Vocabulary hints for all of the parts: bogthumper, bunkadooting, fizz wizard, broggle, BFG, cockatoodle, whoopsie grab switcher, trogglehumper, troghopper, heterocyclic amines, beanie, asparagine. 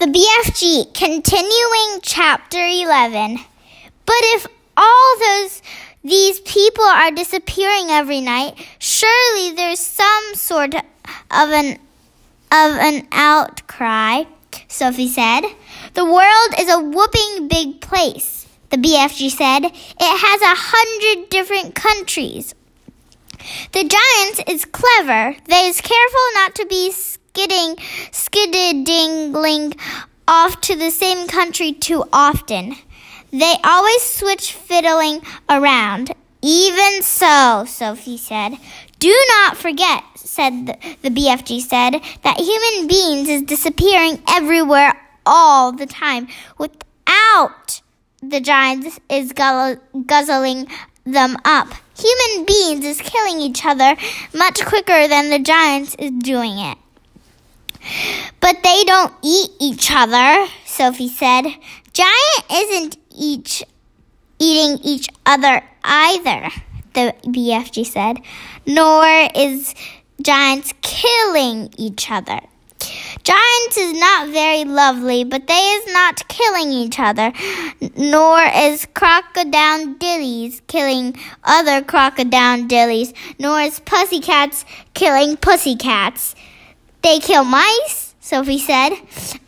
The BFG, continuing chapter 11. But if all these people are disappearing every night, surely there's some sort of an outcry, Sophie said. The world is a whooping big place, the BFG said. It has 100 different countries. The giant is clever. They is careful not to be skidding off to the same country too often. They always switch fiddling around. Even so, Sophie said. Do not forget, said the BFG said, that human beings is disappearing everywhere all the time without the giants is guzzling them up. Human beings is killing each other much quicker than the giants is doing it. But they don't eat each other, Sophie said. Giant isn't eating each other either, the BFG said, nor is giants killing each other. Giants is not very lovely, but they is not killing each other, nor is crocodile-dillies killing other crocodile-dillies, nor is pussycats killing pussycats. They kill mice, Sophie said.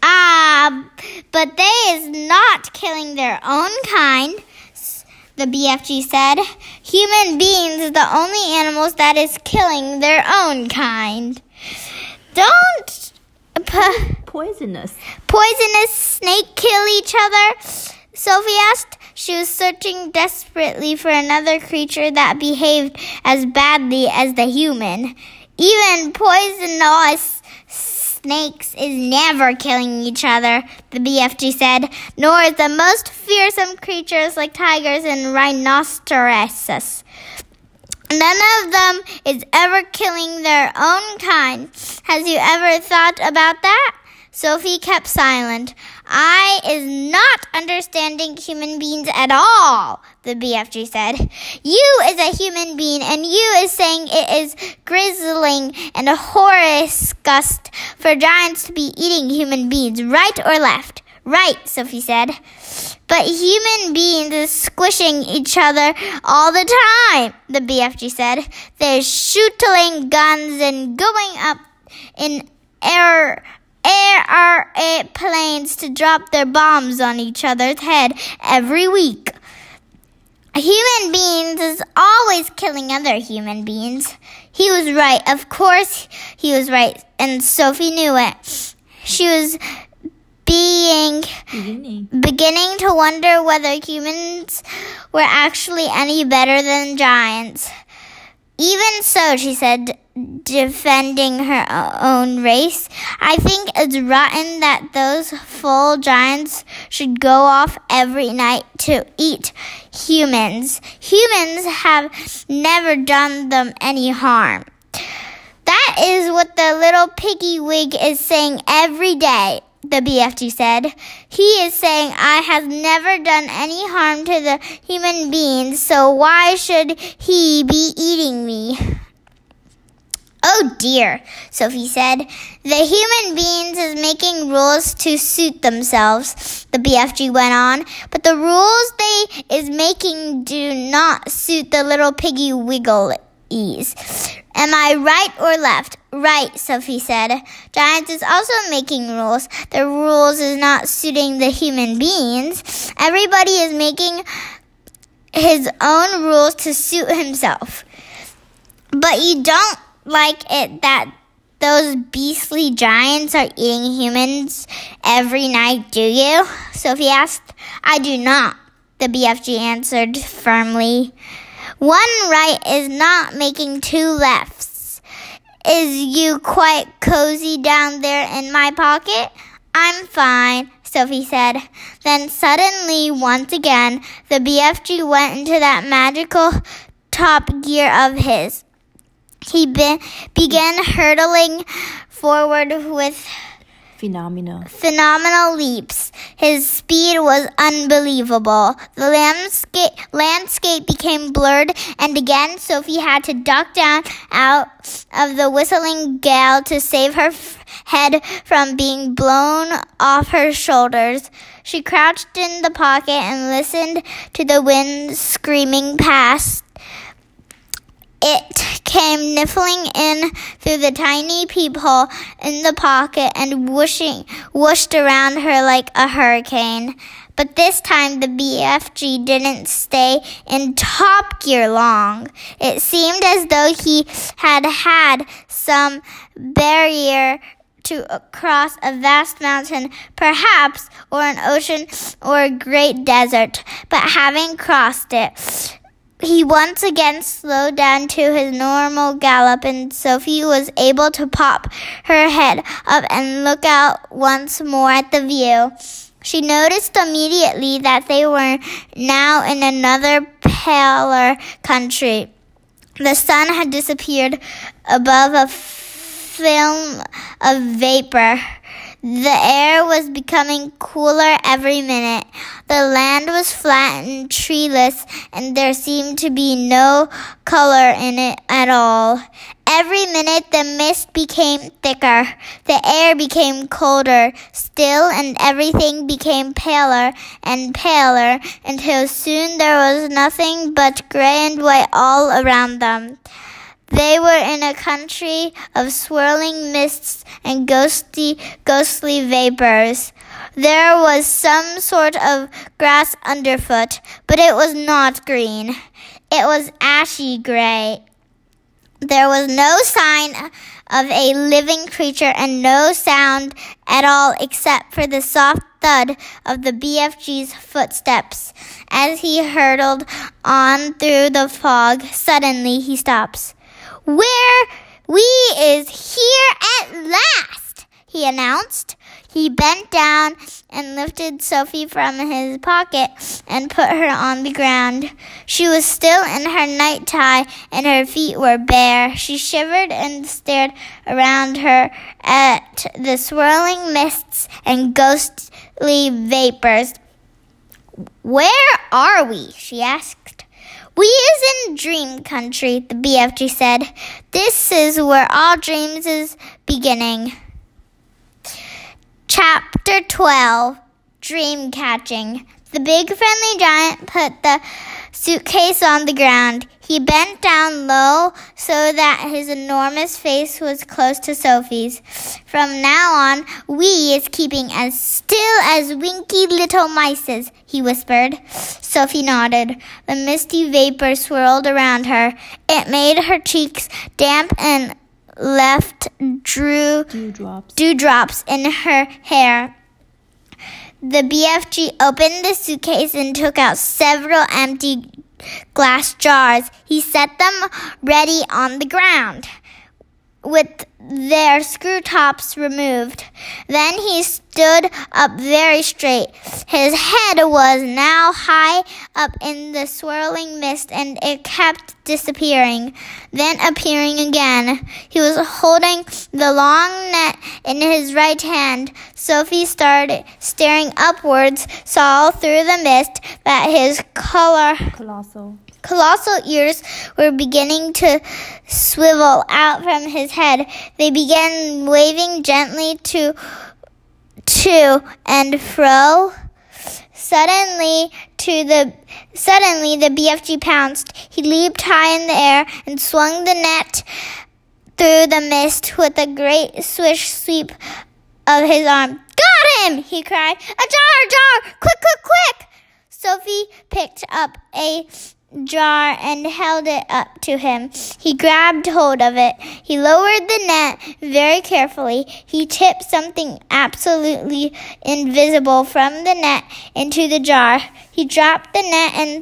But they is not killing their own kind, the BFG said. Human beings are the only animals that is killing their own kind. Don't poisonous snake kill each other, Sophie asked. She was searching desperately for another creature that behaved as badly as the human. Even poisonous snakes is never killing each other, the BFG said, nor is the most fearsome creatures like tigers and rhinoceroses. None of them is ever killing their own kind. Has you ever thought about that? Sophie kept silent. I is not understanding human beings at all, the BFG said. You is a human being, and you is saying it is grizzling and a horror disgust for giants to be eating human beings, right or left. Right, Sophie said. But human beings is squishing each other all the time, the BFG said. They're shooting guns and going up in air planes to drop their bombs on each other's head every week. Human beings is always killing other human beings. He was right. Of course he was right, and Sophie knew it. She was beginning to wonder whether humans were actually any better than giants. Even so, she said, defending her own race, I think it's rotten that those full giants should go off every night to eat humans. Humans have never done them any harm. That is what the little piggy wig is saying every day, the BFG said. He is saying, I have never done any harm to the human beings, so why should he be eating me? Oh dear, Sophie said. The human beings is making rules to suit themselves, the BFG went on, but the rules they is making do not suit the little piggy wigglies. Am I right or left? Right, Sophie said. Giants is also making rules. The rules is not suiting the human beings. Everybody is making his own rules to suit himself. But you don't like it that those beastly giants are eating humans every night, do you? Sophie asked. I do not, the BFG answered firmly. One right is not making two lefts. Is you quite cozy down there in my pocket? I'm fine, Sophie said. Then suddenly, once again, the BFG went into that magical top gear of his. He began hurtling forward with Phenomenal leaps. His speed was unbelievable. The landscape became blurred, and again Sophie had to duck down out of the whistling gale to save her head from being blown off her shoulders. She crouched in the pocket and listened to the wind screaming past. It came niffling in through the tiny peephole in the pocket and whooshed around her like a hurricane. But this time the BFG didn't stay in top gear long. It seemed as though he had some barrier to cross a vast mountain, perhaps, or an ocean or a great desert. But having crossed it, he once again slowed down to his normal gallop, and Sophie was able to pop her head up and look out once more at the view. She noticed immediately that they were now in another paler country. The sun had disappeared above a film of vapor. The air was becoming cooler every minute. The land was flat and treeless, and there seemed to be no color in it at all. Every minute the mist became thicker. The air became colder still, and everything became paler and paler, until soon there was nothing but gray and white all around them. They were in a country of swirling mists and ghostly vapors. There was some sort of grass underfoot, but it was not green. It was ashy gray. There was no sign of a living creature and no sound at all except for the soft thud of the BFG's footsteps as he hurtled on through the fog. Suddenly he stops. "Where we is here at last," he announced. He bent down and lifted Sophie from his pocket and put her on the ground. She was still in her night tie and her feet were bare. She shivered and stared around her at the swirling mists and ghostly vapors. "Where are we?" she asked. "We is in dream country," the BFG said. "This is where all dreams is beginning." Chapter 12, Dream Catching. The big friendly giant put the suitcase on the ground. He bent down low so that his enormous face was close to Sophie's. "From now on, we is keeping as still as winky little mices," he whispered. Sophie nodded. The misty vapor swirled around her. It made her cheeks damp and left dewdrops in her hair. The BFG opened the suitcase and took out several empty glass jars. He set them ready on the ground with their screw tops removed. Then he stood up very straight. His head was now high up in the swirling mist, and it kept disappearing, then appearing again. He was holding the long net in his right hand. Sophie started staring upwards, saw through the mist that his colossal ears were beginning to swivel out from his head. They began waving gently to and fro. Suddenly, the BFG pounced. He leaped high in the air and swung the net through the mist with a great swish sweep of his arm. "Got him!" he cried. "A jar! Quick, quick!" Sophie picked up a jar and held it up to him. He grabbed hold of it. He lowered the net very carefully. He tipped something absolutely invisible from the net into the jar. He dropped the net and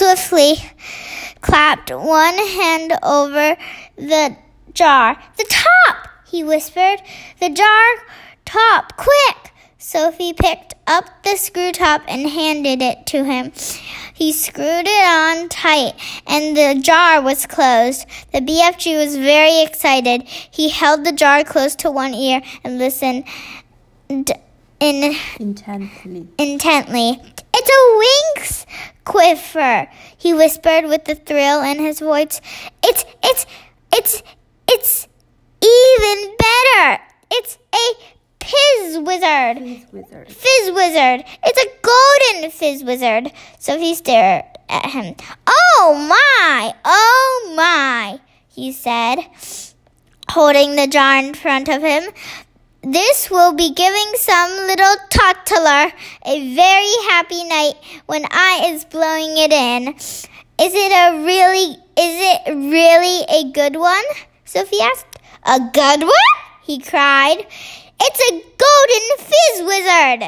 swiftly clapped one hand over the jar. "The top!" he whispered. "The jar top! Quick!" Sophie picked up the screw top and handed it to him. He screwed it on tight, and the jar was closed. The BFG was very excited. He held the jar close to one ear and listened intently. It's a Winx Quiffer, he whispered with the thrill in his voice. It's even better. It's a Fizz wizard. Fizz wizard. It's a golden fizz wizard. Sophie stared at him. Oh my, he said, holding the jar in front of him. This will be giving some little toddler a very happy night when I is blowing it in. Is it really a good one? Sophie asked. A good one? He cried. It's a golden fizz wizard.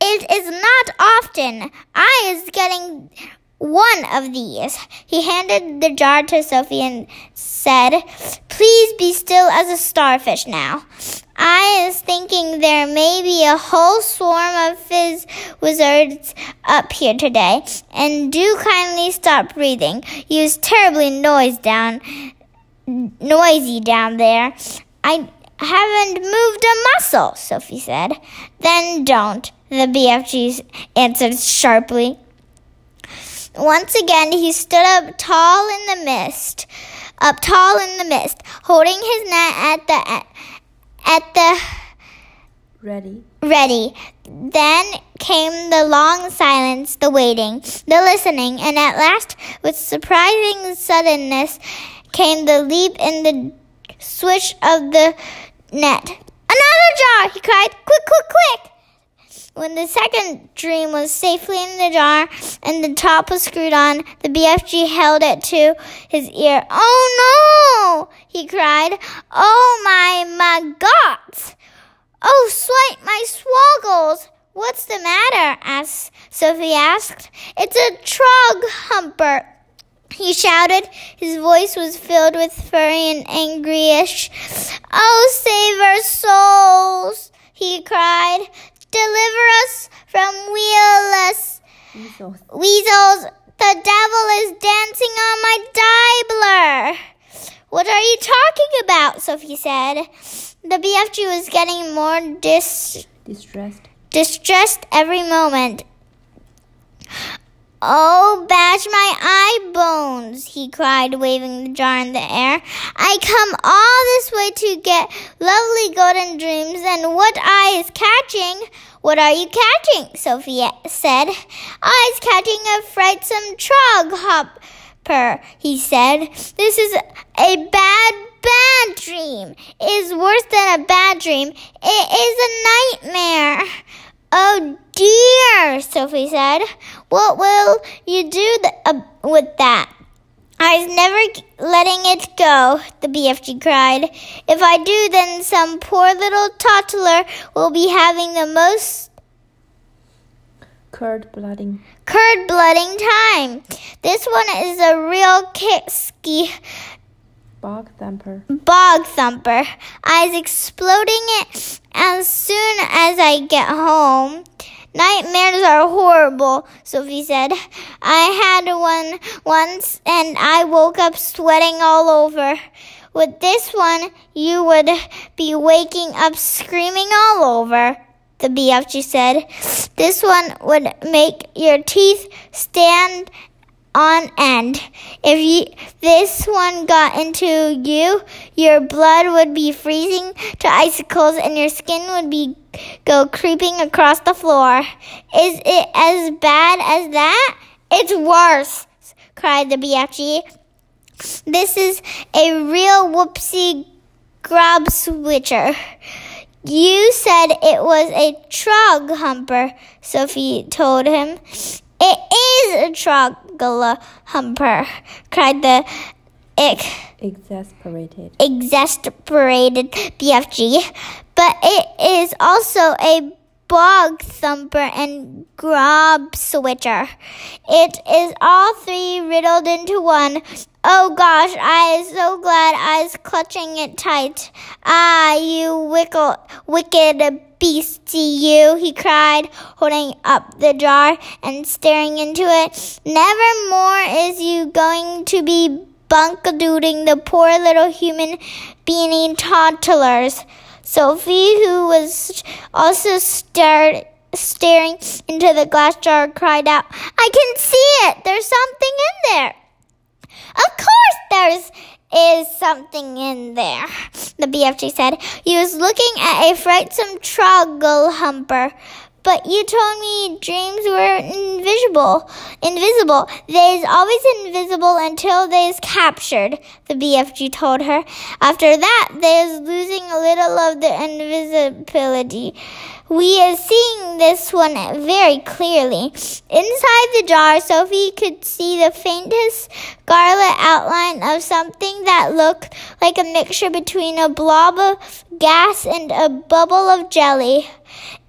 It is not often I is getting one of these. He handed the jar to Sophie and said, Please be still as a starfish now. I is thinking there may be a whole swarm of fizz wizards up here today. And do kindly stop breathing. He is terribly noisy down there. I haven't moved a muscle, Sophie said. Then don't, the BFG answered sharply. Once again, he stood up tall in the mist, holding his net at the ready. Then came the long silence, the waiting, the listening, and at last, with surprising suddenness, came the leap and the swish of the net. Another jar, he cried. Quick. When the second dream was safely in the jar and the top was screwed on, the BFG held it to his ear. Oh no, he cried. Oh my gods. Oh, swipe my swoggles. What's the matter? Sophie asked. It's a troghopper, he shouted. His voice was filled with fury and anguish. Oh, save our souls, he cried. Deliver us from weasels. The devil is dancing on my diabler. What are you talking about? Sophie said. The BFG was getting more distressed every moment. Oh, bash my eye bones, he cried, waving the jar in the air. I come all this way to get lovely golden dreams, and what I is catching? What are you catching? Sophie said. I is catching a frightsome troghopper, he said. This is a bad dream. It is worse than a bad dream. It is a nightmare. Oh dear, Sophie said. What will you do with that? I was never letting it go, the BFG cried. If I do, then some poor little toddler will be having the most curd blooding time. This one is a real kisky bogthumper. I was exploding it as soon as I get home. Nightmares are horrible, Sophie said. I had one once, and I woke up sweating all over. With this one, you would be waking up screaming all over, the BFG said. This one would make your teeth stand on end. If this one got into you, your blood would be freezing to icicles and your skin would go creeping across the floor. Is it as bad as that? It's worse, cried the BFG. This is a real whoopsie grab switcher. You said it was a trogglehumper, Sophie told him. It is a trogglehumper, cried the exasperated BFG. But it is also a bogthumper, and grab switcher. It is all three riddled into one. Oh gosh, I am so glad I was clutching it tight. Ah, you wicked beastie, you, he cried, holding up the jar and staring into it. Never more is you going to be bunkadooting the poor little human beanie toddlers. Sophie, who was also staring into the glass jar, cried out, I can see it! There's something in there! Of course there is something in there, the BFG said. He was looking at a frightsome trogglehumper. But you told me dreams were invisible. They is always invisible until they is captured, the BFG told her. After that, they is losing a little of the invisibility. We are seeing this one very clearly. Inside the jar, Sophie could see the faintest scarlet outline of something that looked like a mixture between a blob of gas and a bubble of jelly.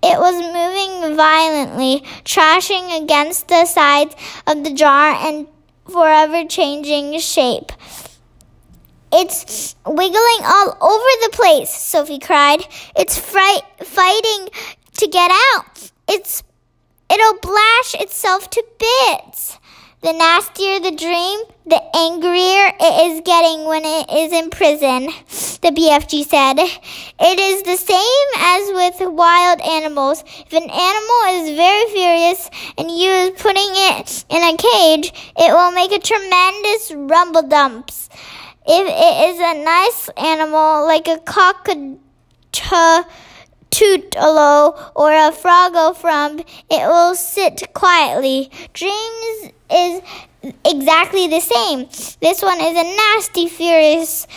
It was moving violently, thrashing against the sides of the jar and forever changing shape. It's wiggling all over the place, Sophie cried. It's fighting to get out. It'll blash itself to bits. The nastier the dream, the angrier it is getting when it is in prison, the BFG said. It is the same as with wild animals. If an animal is very furious and you are putting it in a cage, it will make a tremendous rumble dumps. If it is a nice animal, like a cockatoodle or a froggo frump, it will sit quietly. Dreams is exactly the same. This one is a nasty, furious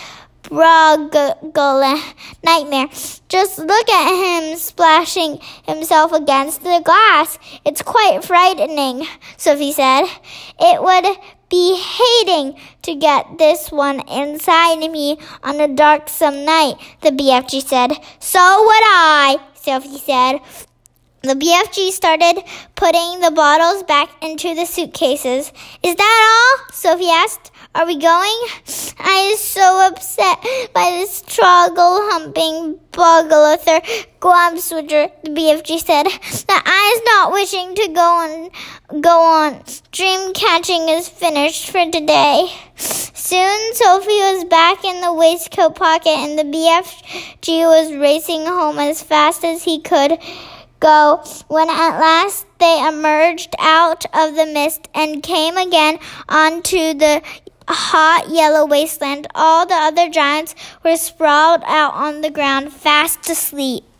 broggle nightmare. Just look at him splashing himself against the glass. It's quite frightening, Sophie said. It would be hating to get this one inside me on a darksome night, the BFG said. So would I, Sophie said. The BFG started putting the bottles back into the suitcases. Is that all? Sophie asked. Are we going? I am so upset by this troggle-humping bogglother glum switcher, the BFG said, that I is not wishing to go on. Dream catching is finished for today. Soon, Sophie was back in the waistcoat pocket, and the BFG was racing home as fast as he could go when at last they emerged out of the mist and came again onto the hot yellow wasteland. All the other giants were sprawled out on the ground, fast asleep.